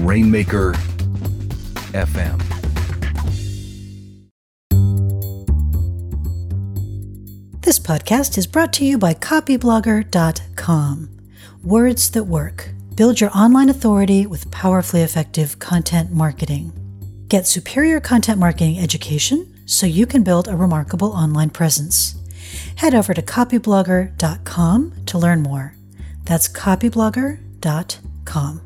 Rainmaker FM. This podcast is brought to you by CopyBlogger.com. Words that work. Build your online authority with powerfully effective content marketing. Get superior content marketing education so you can build a remarkable online presence. Head over to copyblogger.com to learn more. That's copyblogger.com.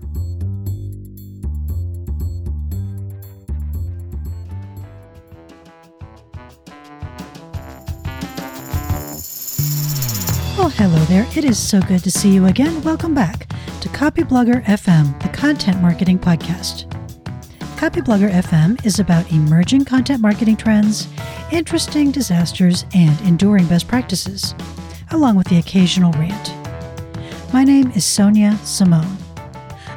Well, hello there. It is so good to see you again. Welcome back to CopyBlogger FM, the content marketing podcast. CopyBlogger FM is about emerging content marketing trends, interesting disasters, and enduring best practices, along with the occasional rant. My name is Sonia Simone.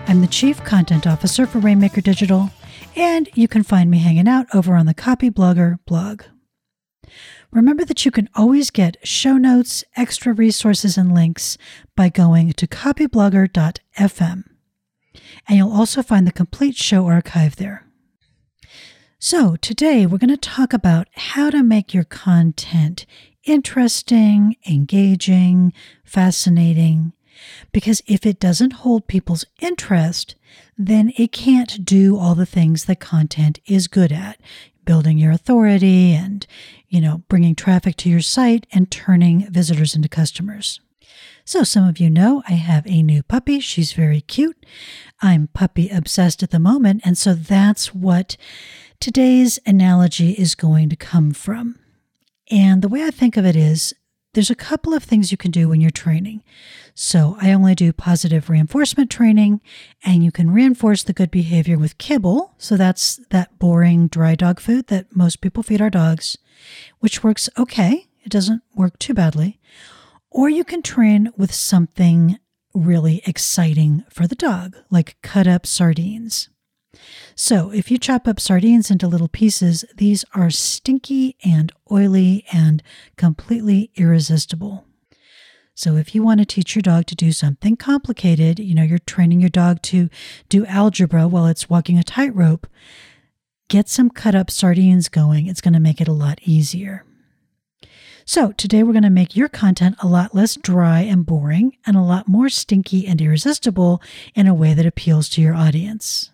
I'm the Chief Content Officer for Rainmaker Digital, and you can find me hanging out over on the CopyBlogger blog. Remember that you can always get show notes, extra resources, and links by going to copyblogger.fm. And you'll also find the complete show archive there. So today we're going to talk about how to make your content interesting, engaging, fascinating, because if it doesn't hold people's interest, then it can't do all the things that content is good at, building your authority and, bringing traffic to your site and turning visitors into customers. So some of you know I have a new puppy. She's very cute. I'm puppy obsessed at the moment. And so that's what today's analogy is going to come from. And the way I think of it is there's a couple of things you can do when you're training. So I only do positive reinforcement training, and you can reinforce the good behavior with kibble. So that's that boring dry dog food that most people feed our dogs, which works okay. It doesn't work too badly. Or you can train with something really exciting for the dog, like cut up sardines. So if you chop up sardines into little pieces, these are stinky and oily and completely irresistible. So if you want to teach your dog to do something complicated, you're training your dog to do algebra while it's walking a tightrope, get some cut up sardines going. It's going to make it a lot easier. So today we're going to make your content a lot less dry and boring and a lot more stinky and irresistible in a way that appeals to your audience.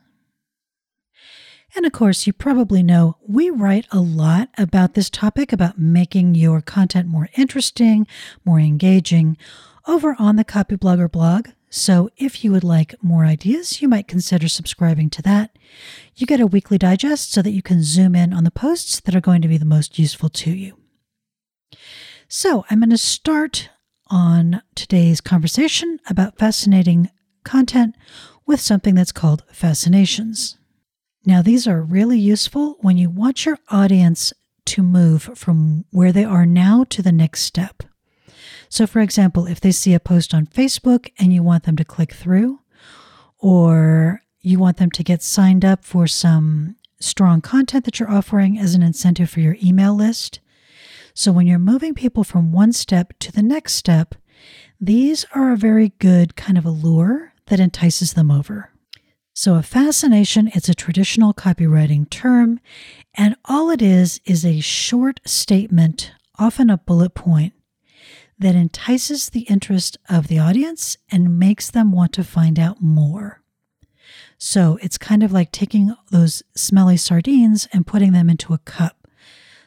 And of course, you probably know we write a lot about this topic, about making your content more interesting, more engaging, over on the CopyBlogger blog. So if you would like more ideas, you might consider subscribing to that. You get a weekly digest so that you can zoom in on the posts that are going to be the most useful to you. So I'm going to start on today's conversation about fascinating content with something that's called fascinations. Now, these are really useful when you want your audience to move from where they are now to the next step. So, for example, if they see a post on Facebook and you want them to click through, or you want them to get signed up for some strong content that you're offering as an incentive for your email list. So when you're moving people from one step to the next step, these are a very good kind of a lure that entices them over. So a fascination, it's a traditional copywriting term, and all it is a short statement, often a bullet point, that entices the interest of the audience and makes them want to find out more. So it's kind of like taking those smelly sardines and putting them into a cup.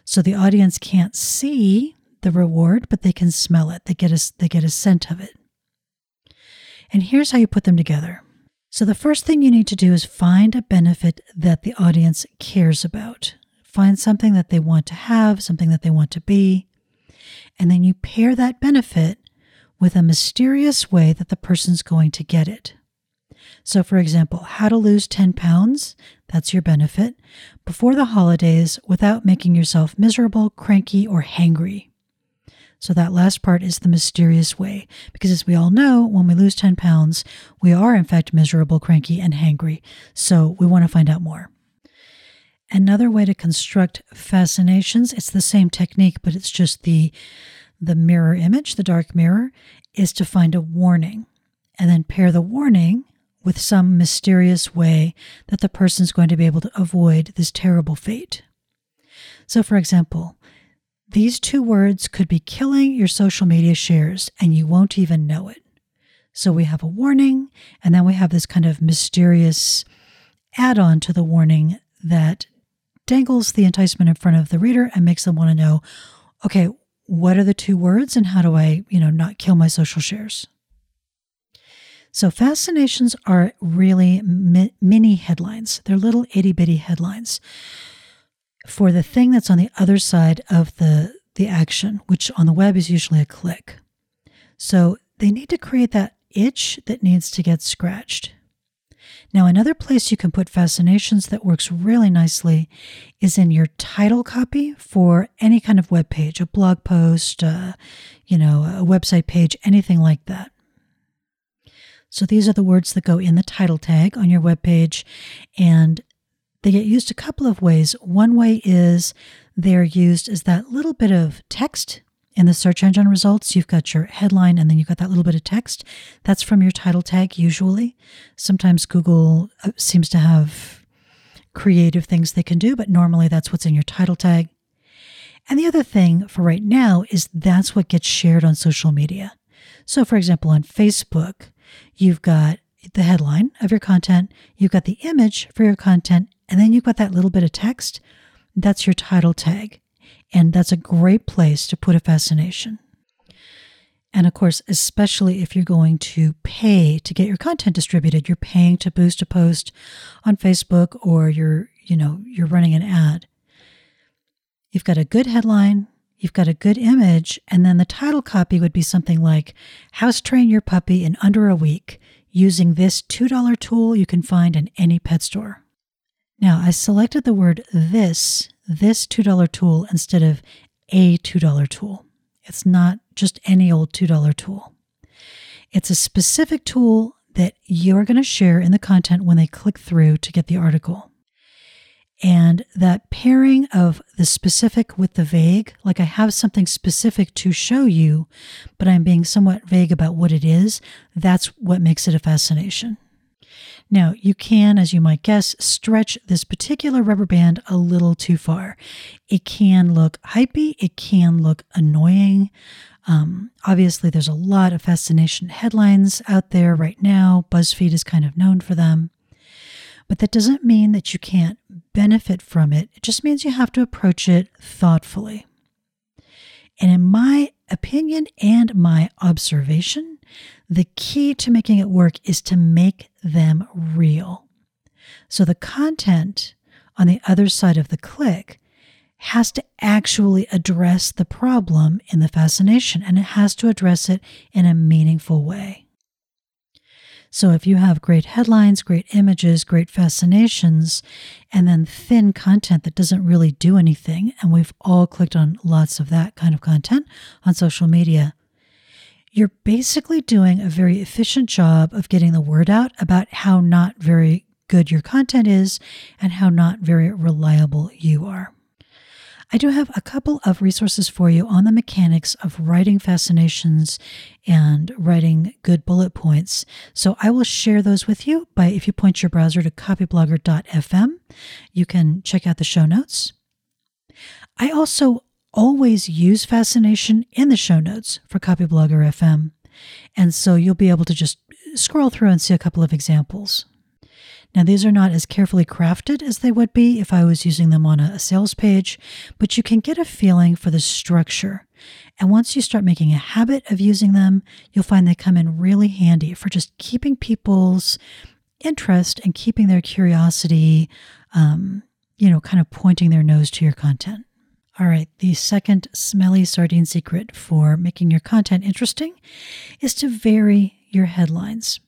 So the audience can't see the reward, but they can smell it. They get a scent of it. And here's how you put them together. So the first thing you need to do is find a benefit that the audience cares about. Find something that they want to have, something that they want to be. And then you pair that benefit with a mysterious way that the person's going to get it. So for example, how to lose 10 pounds, that's your benefit, before the holidays without making yourself miserable, cranky, or hangry. So that last part is the mysterious way, because as we all know, when we lose 10 pounds, we are in fact miserable, cranky, and hangry. So we want to find out more. Another way to construct fascinations, it's the same technique, but it's just the mirror image, the dark mirror, is to find a warning and then pair the warning with some mysterious way that the person's going to be able to avoid this terrible fate. So for example, these two words could be killing your social media shares and you won't even know it. So we have a warning, and then we have this kind of mysterious add-on to the warning that dangles the enticement in front of the reader and makes them want to know, okay, what are the two words and how do I, not kill my social shares? So fascinations are really mini headlines. They're little itty-bitty headlines for the thing that's on the other side of the action, which on the web is usually a click. So they need to create that itch that needs to get scratched. Now, another place you can put fascinations that works really nicely is in your title copy for any kind of web page, a blog post, a website page, anything like that. So these are the words that go in the title tag on your web page, and they get used a couple of ways. One way is they're used as that little bit of text in the search engine results. You've got your headline and then you've got that little bit of text. That's from your title tag usually. Sometimes Google seems to have creative things they can do, but normally that's what's in your title tag. And the other thing for right now is that's what gets shared on social media. So for example, on Facebook, you've got the headline of your content, you've got the image for your content, and then you've got that little bit of text. That's your title tag. And that's a great place to put a fascination. And of course, especially if you're going to pay to get your content distributed, you're paying to boost a post on Facebook, or you're running an ad. You've got a good headline, you've got a good image, and then the title copy would be something like, "House train your puppy in under a week using this $2 tool you can find in any pet store." Now, I selected the word this $2 tool instead of a $2 tool. It's not just any old $2 tool. It's a specific tool that you're going to share in the content when they click through to get the article. And that pairing of the specific with the vague, like I have something specific to show you, but I'm being somewhat vague about what it is, that's what makes it a fascination. Now, you can, as you might guess, stretch this particular rubber band a little too far. It can look hypey. It can look annoying. Obviously, there's a lot of fascination headlines out there right now. BuzzFeed is kind of known for them. But that doesn't mean that you can't benefit from it. It just means you have to approach it thoughtfully. And in my opinion and my observation, the key to making it work is to make them real. So the content on the other side of the click has to actually address the problem in the fascination, and it has to address it in a meaningful way. So if you have great headlines, great images, great fascinations, and then thin content that doesn't really do anything, and we've all clicked on lots of that kind of content on social media, you're basically doing a very efficient job of getting the word out about how not very good your content is and how not very reliable you are. I do have a couple of resources for you on the mechanics of writing fascinations and writing good bullet points. So I will share those with you if you point your browser to copyblogger.fm. You can check out the show notes. I also always use fascination in the show notes for CopyBlogger FM. And so you'll be able to just scroll through and see a couple of examples. Now, these are not as carefully crafted as they would be if I was using them on a sales page, but you can get a feeling for the structure. And once you start making a habit of using them, you'll find they come in really handy for just keeping people's interest and keeping their curiosity, kind of pointing their nose to your content. All right, the second smelly sardine secret for making your content interesting is to vary your headlines.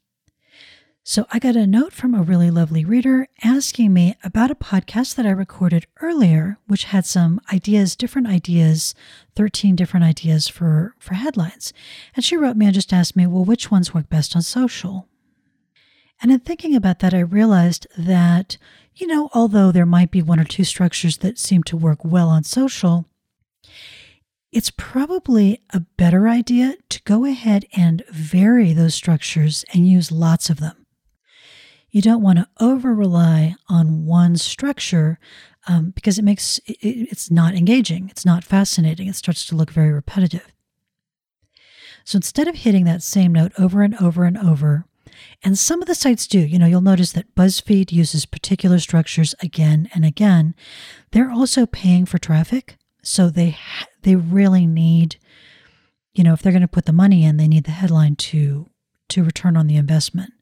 So I got a note from a really lovely reader asking me about a podcast that I recorded earlier, which had some ideas, different ideas, 13 different ideas for headlines. And she wrote me and just asked me, well, which ones work best on social? And in thinking about that, I realized that, although there might be one or two structures that seem to work well on social, it's probably a better idea to go ahead and vary those structures and use lots of them. You don't want to over-rely on one structure because it's not engaging. It's not fascinating. It starts to look very repetitive. So instead of hitting that same note over and over and over, and some of the sites do, you'll notice that BuzzFeed uses particular structures again and again. They're also paying for traffic. So they really need, if they're going to put the money in, they need the headline to return on the investment.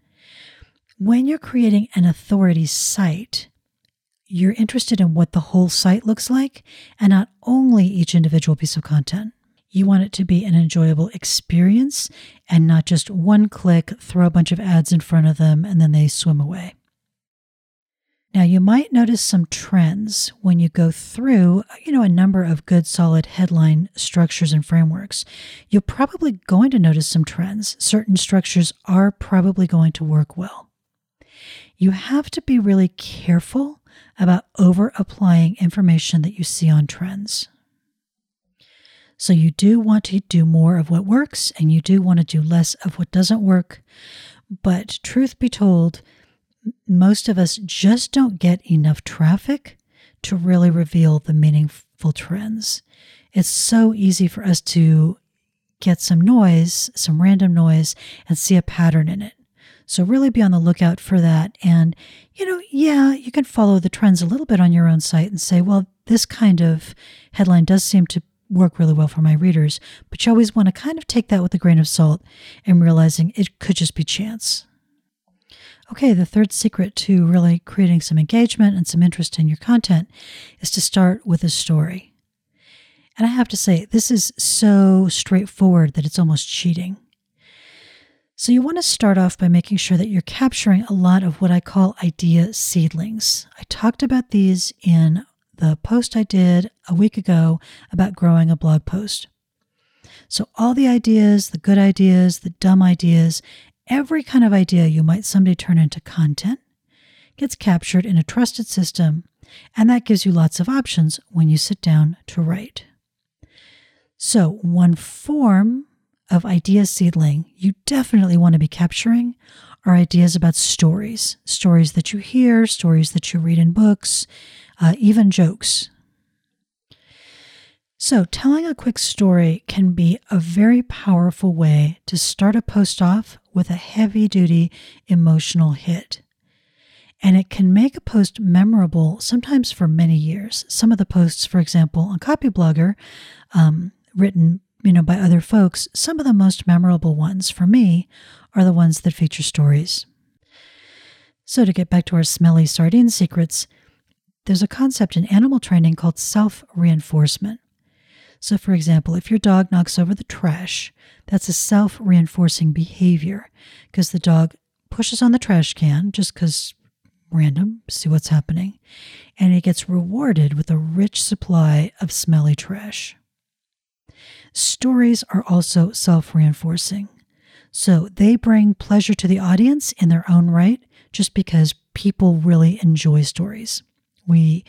When you're creating an authority site, you're interested in what the whole site looks like and not only each individual piece of content. You want it to be an enjoyable experience and not just one click, throw a bunch of ads in front of them, and then they swim away. Now, you might notice some trends when you go through, a number of good, solid headline structures and frameworks. You're probably going to notice some trends. Certain structures are probably going to work well. You have to be really careful about over-applying information that you see on trends. So you do want to do more of what works, and you do want to do less of what doesn't work. But truth be told, most of us just don't get enough traffic to really reveal the meaningful trends. It's so easy for us to get some noise, some random noise, and see a pattern in it. So really be on the lookout for that. And, you can follow the trends a little bit on your own site and say, well, this kind of headline does seem to work really well for my readers, but you always want to kind of take that with a grain of salt and realizing it could just be chance. Okay, the third secret to really creating some engagement and some interest in your content is to start with a story. And I have to say, this is so straightforward that it's almost cheating. So you want to start off by making sure that you're capturing a lot of what I call idea seedlings. I talked about these in the post I did a week ago about growing a blog post. So all the ideas, the good ideas, the dumb ideas, every kind of idea you might someday turn into content gets captured in a trusted system, and that gives you lots of options when you sit down to write. So one form of idea seedling you definitely want to be capturing are ideas about stories that you hear, stories that you read in books, even jokes. So telling a quick story can be a very powerful way to start a post off with a heavy-duty emotional hit. And it can make a post memorable, sometimes for many years. Some of the posts, for example, on CopyBlogger, written by other folks, some of the most memorable ones for me are the ones that feature stories. So to get back to our smelly sardine secrets, there's a concept in animal training called self-reinforcement. So for example, if your dog knocks over the trash, that's a self-reinforcing behavior because the dog pushes on the trash can just because random, see what's happening, and it gets rewarded with a rich supply of smelly trash. Stories are also self-reinforcing. So they bring pleasure to the audience in their own right just because people really enjoy stories. They're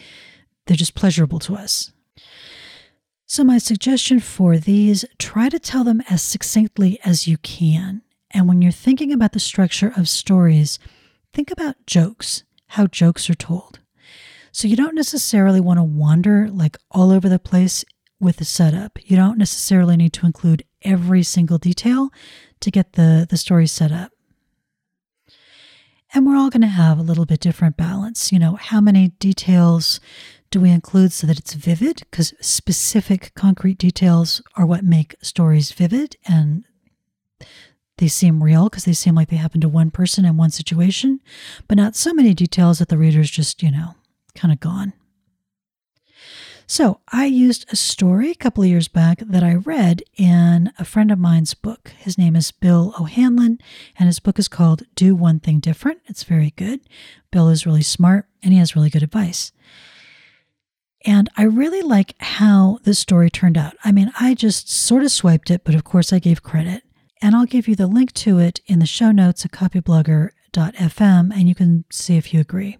just pleasurable to us. So my suggestion for these, try to tell them as succinctly as you can. And when you're thinking about the structure of stories, think about jokes, how jokes are told. So you don't necessarily want to wander all over the place with the setup. You don't necessarily need to include every single detail to get the story set up. And we're all going to have a little bit different balance. How many details do we include so that it's vivid? Because specific concrete details are what make stories vivid, and they seem real because they seem like they happen to one person in one situation, but not so many details that the reader's just, kind of gone. So I used a story a couple of years back that I read in a friend of mine's book. His name is Bill O'Hanlon, and his book is called Do One Thing Different. It's very good. Bill is really smart, and he has really good advice. And I really like how this story turned out. I mean, I just sort of swiped it, but of course I gave credit. And I'll give you the link to it in the show notes at copyblogger.fm, and you can see if you agree.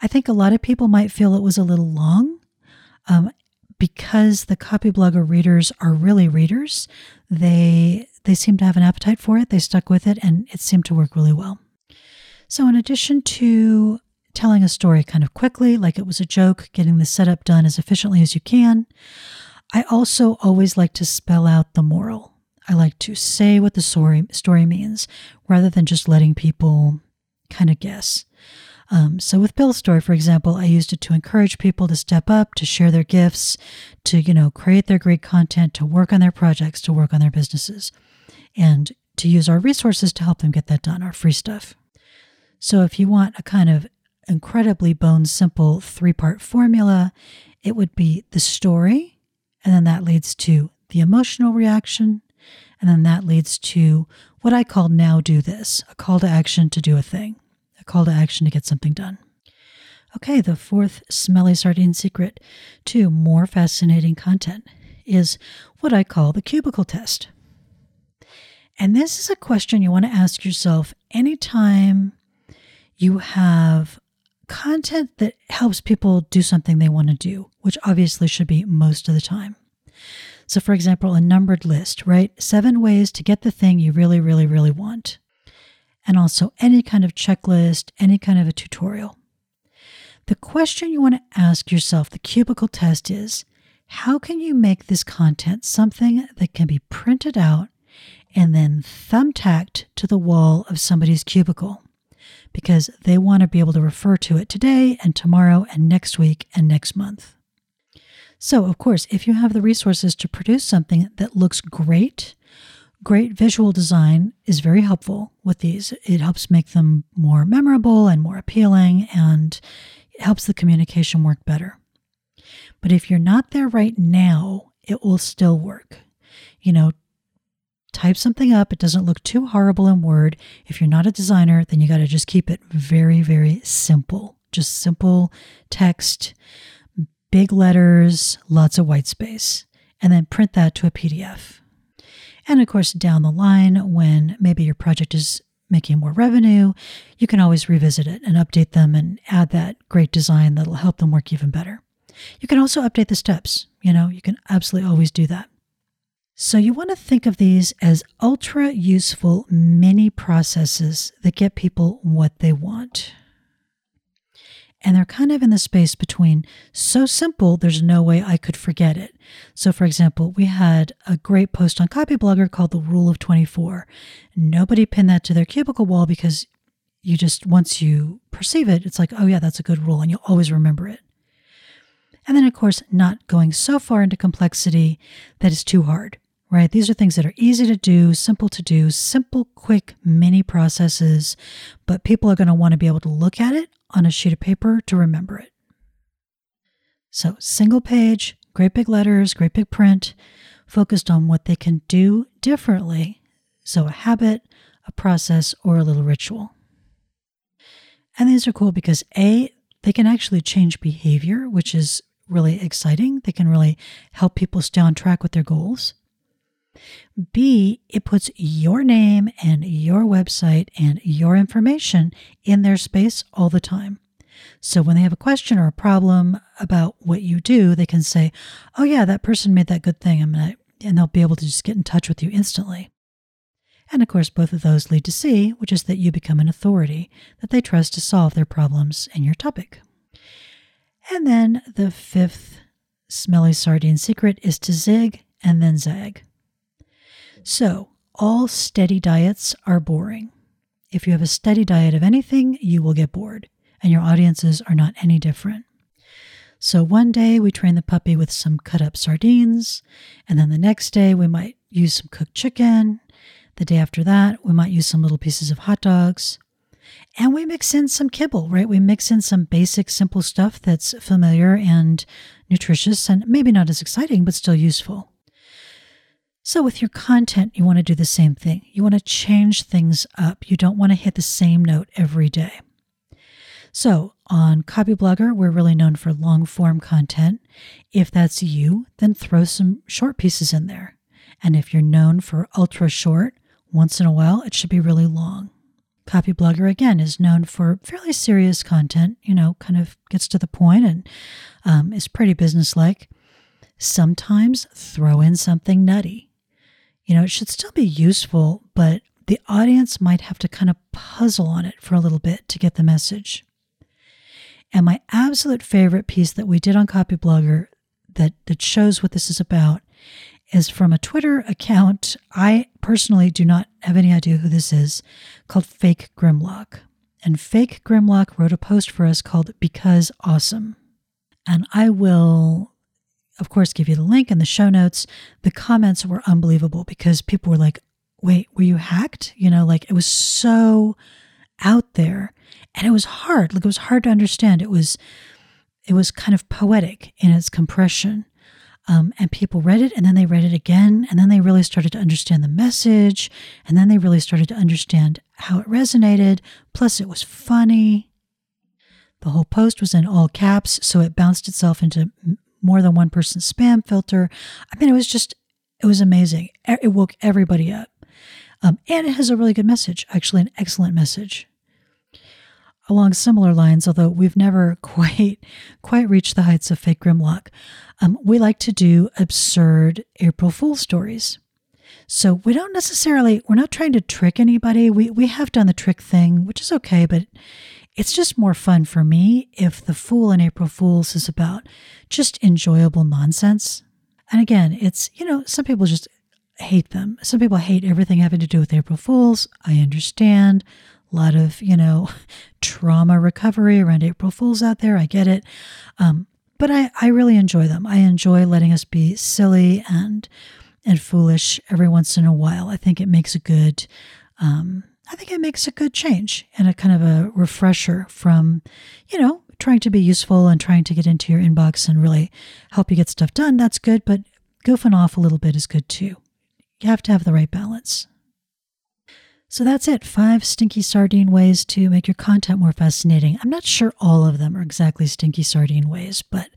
I think a lot of people might feel it was a little long. Because the CopyBlogger readers are really readers, they seem to have an appetite for it. They stuck with it, and it seemed to work really well. So in addition to telling a story kind of quickly, like it was a joke, getting the setup done as efficiently as you can, I also always like to spell out the moral. I like to say what the story means rather than just letting people kind of guess. So with Bill's story, for example, I used it to encourage people to step up, to share their gifts, to, create their great content, to work on their projects, to work on their businesses, and to use our resources to help them get that done, our free stuff. So if you want a kind of incredibly bone simple 3-part formula, it would be the story, and then that leads to the emotional reaction, and then that leads to what I call now do this, a call to action to do a thing. Call to action to get something done. Okay, the fourth smelly sardine secret to more fascinating content is what I call the cubicle test. And this is a question you want to ask yourself anytime you have content that helps people do something they want to do, which obviously should be most of the time. So for example, a numbered list, right? 7 ways to get the thing you really, really, really want. And also any kind of checklist, any kind of a tutorial. The question you want to ask yourself, the cubicle test is, how can you make this content something that can be printed out and then thumbtacked to the wall of somebody's cubicle? Because they want to be able to refer to it today and tomorrow and next week and next month. So, of course, if you have the resources to produce something that looks great visual design is very helpful with these. It helps make them more memorable and more appealing, and it helps the communication work better. But if you're not there right now, it will still work. Type something up. It doesn't look too horrible in Word. If you're not a designer, then you got to just keep it very, very simple. Just simple text, big letters, lots of white space, and then print that to a PDF. And of course, down the line, when maybe your project is making more revenue, you can always revisit it and update them and add that great design that'll help them work even better. You can also update the steps. You can absolutely always do that. So you want to think of these as ultra useful mini processes that get people what they want. And they're kind of in the space between so simple, there's no way I could forget it. So for example, we had a great post on CopyBlogger called The Rule of 24. Nobody pinned that to their cubicle wall because once you perceive it, it's like, oh yeah, that's a good rule, and you'll always remember it. And then of course, not going so far into complexity that it's too hard, right? These are things that are easy to do, simple, quick, mini processes, but people are going to want to be able to look at it on a sheet of paper to remember it. So single page, great big letters, great big print, focused on what they can do differently. So a habit, a process, or a little ritual. And these are cool because A, they can actually change behavior, which is really exciting. They can really help people stay on track with their goals. B, it puts your name and your website and your information in their space all the time. So when they have a question or a problem about what you do, they can say, oh yeah, that person made that good thing. And they'll be able to just get in touch with you instantly. And of course, both of those lead to C, which is that you become an authority that they trust to solve their problems and your topic. And then the fifth smelly sardine secret is to zig and then zag. So, all steady diets are boring. If you have a steady diet of anything, you will get bored, and your audiences are not any different. So one day we train the puppy with some cut up sardines, and then the next day we might use some cooked chicken. The day after that, we might use some little pieces of hot dogs. And we mix in some kibble, right? We mix in some basic, simple stuff that's familiar and nutritious and maybe not as exciting, but still useful. So with your content, you want to do the same thing. You want to change things up. You don't want to hit the same note every day. So on CopyBlogger, we're really known for long form content. If that's you, then throw some short pieces in there. And if you're known for ultra short, once in a while, it should be really long. CopyBlogger, again, is known for fairly serious content, kind of gets to the point and is pretty businesslike. Sometimes throw in something nutty. It should still be useful, but the audience might have to kind of puzzle on it for a little bit to get the message. And my absolute favorite piece that we did on CopyBlogger that shows what this is about is from a Twitter account. I personally do not have any idea who this is, called Fake Grimlock. And Fake Grimlock wrote a post for us called Because Awesome. And I will, of course, give you the link in the show notes. The comments were unbelievable because people were like, wait, were you hacked? You know, like it was so out there and it was hard. Like it was hard to understand. It was kind of poetic in its compression. And people read it, and then they read it again, and then they really started to understand the message, and then they really started to understand how it resonated. Plus, it was funny. The whole post was in all caps, so it bounced itself into more than one person's spam filter. I mean, it was amazing. It woke everybody up. And it has a really good message, actually an excellent message. Along similar lines, although we've never quite reached the heights of Fake Grimlock, we like to do absurd April Fool stories. So we're not trying to trick anybody. We have done the trick thing, which is okay, but it's just more fun for me if the fool in April Fools is about just enjoyable nonsense. And again, it's, you know, some people just hate them. Some people hate everything having to do with April Fools. I understand. A lot of, you know, trauma recovery around April Fools out there. I get it. But I really enjoy them. I enjoy letting us be silly and foolish every once in a while. I think it makes a good, change and a kind of a refresher from, you know, trying to be useful and trying to get into your inbox and really help you get stuff done. That's good. But goofing off a little bit is good too. You have to have the right balance. So that's it. 5 stinky sardine ways to make your content more fascinating. I'm not sure all of them are exactly stinky sardine ways, but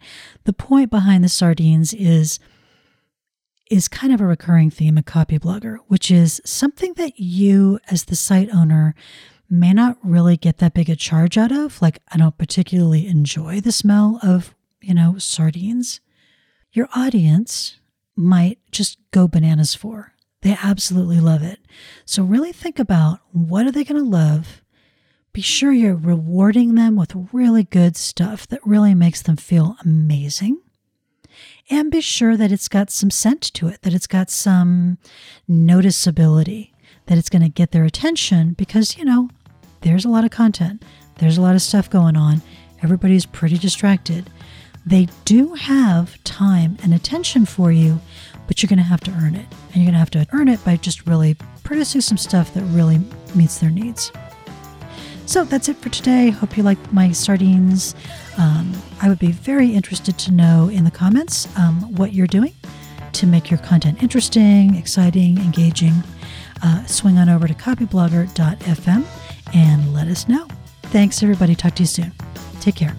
the point behind the sardines is kind of a recurring theme at CopyBlogger, which is something that you as the site owner may not really get that big a charge out of. Like, I don't particularly enjoy the smell of, you know, sardines. Your audience might just go bananas for. They absolutely love it. So really think about, what are they going to love? Be sure you're rewarding them with really good stuff that really makes them feel amazing. And be sure that it's got some scent to it, that it's got some noticeability, that it's going to get their attention because, you know, there's a lot of content. There's a lot of stuff going on. Everybody's pretty distracted. They do have time and attention for you, but you're going to have to earn it. And you're going to have to earn it by just really producing some stuff that really meets their needs. So that's it for today. Hope you liked my sardines. I would be very interested to know in the comments what you're doing to make your content interesting, exciting, engaging. Swing on over to copyblogger.fm and let us know. Thanks, everybody. Talk to you soon. Take care.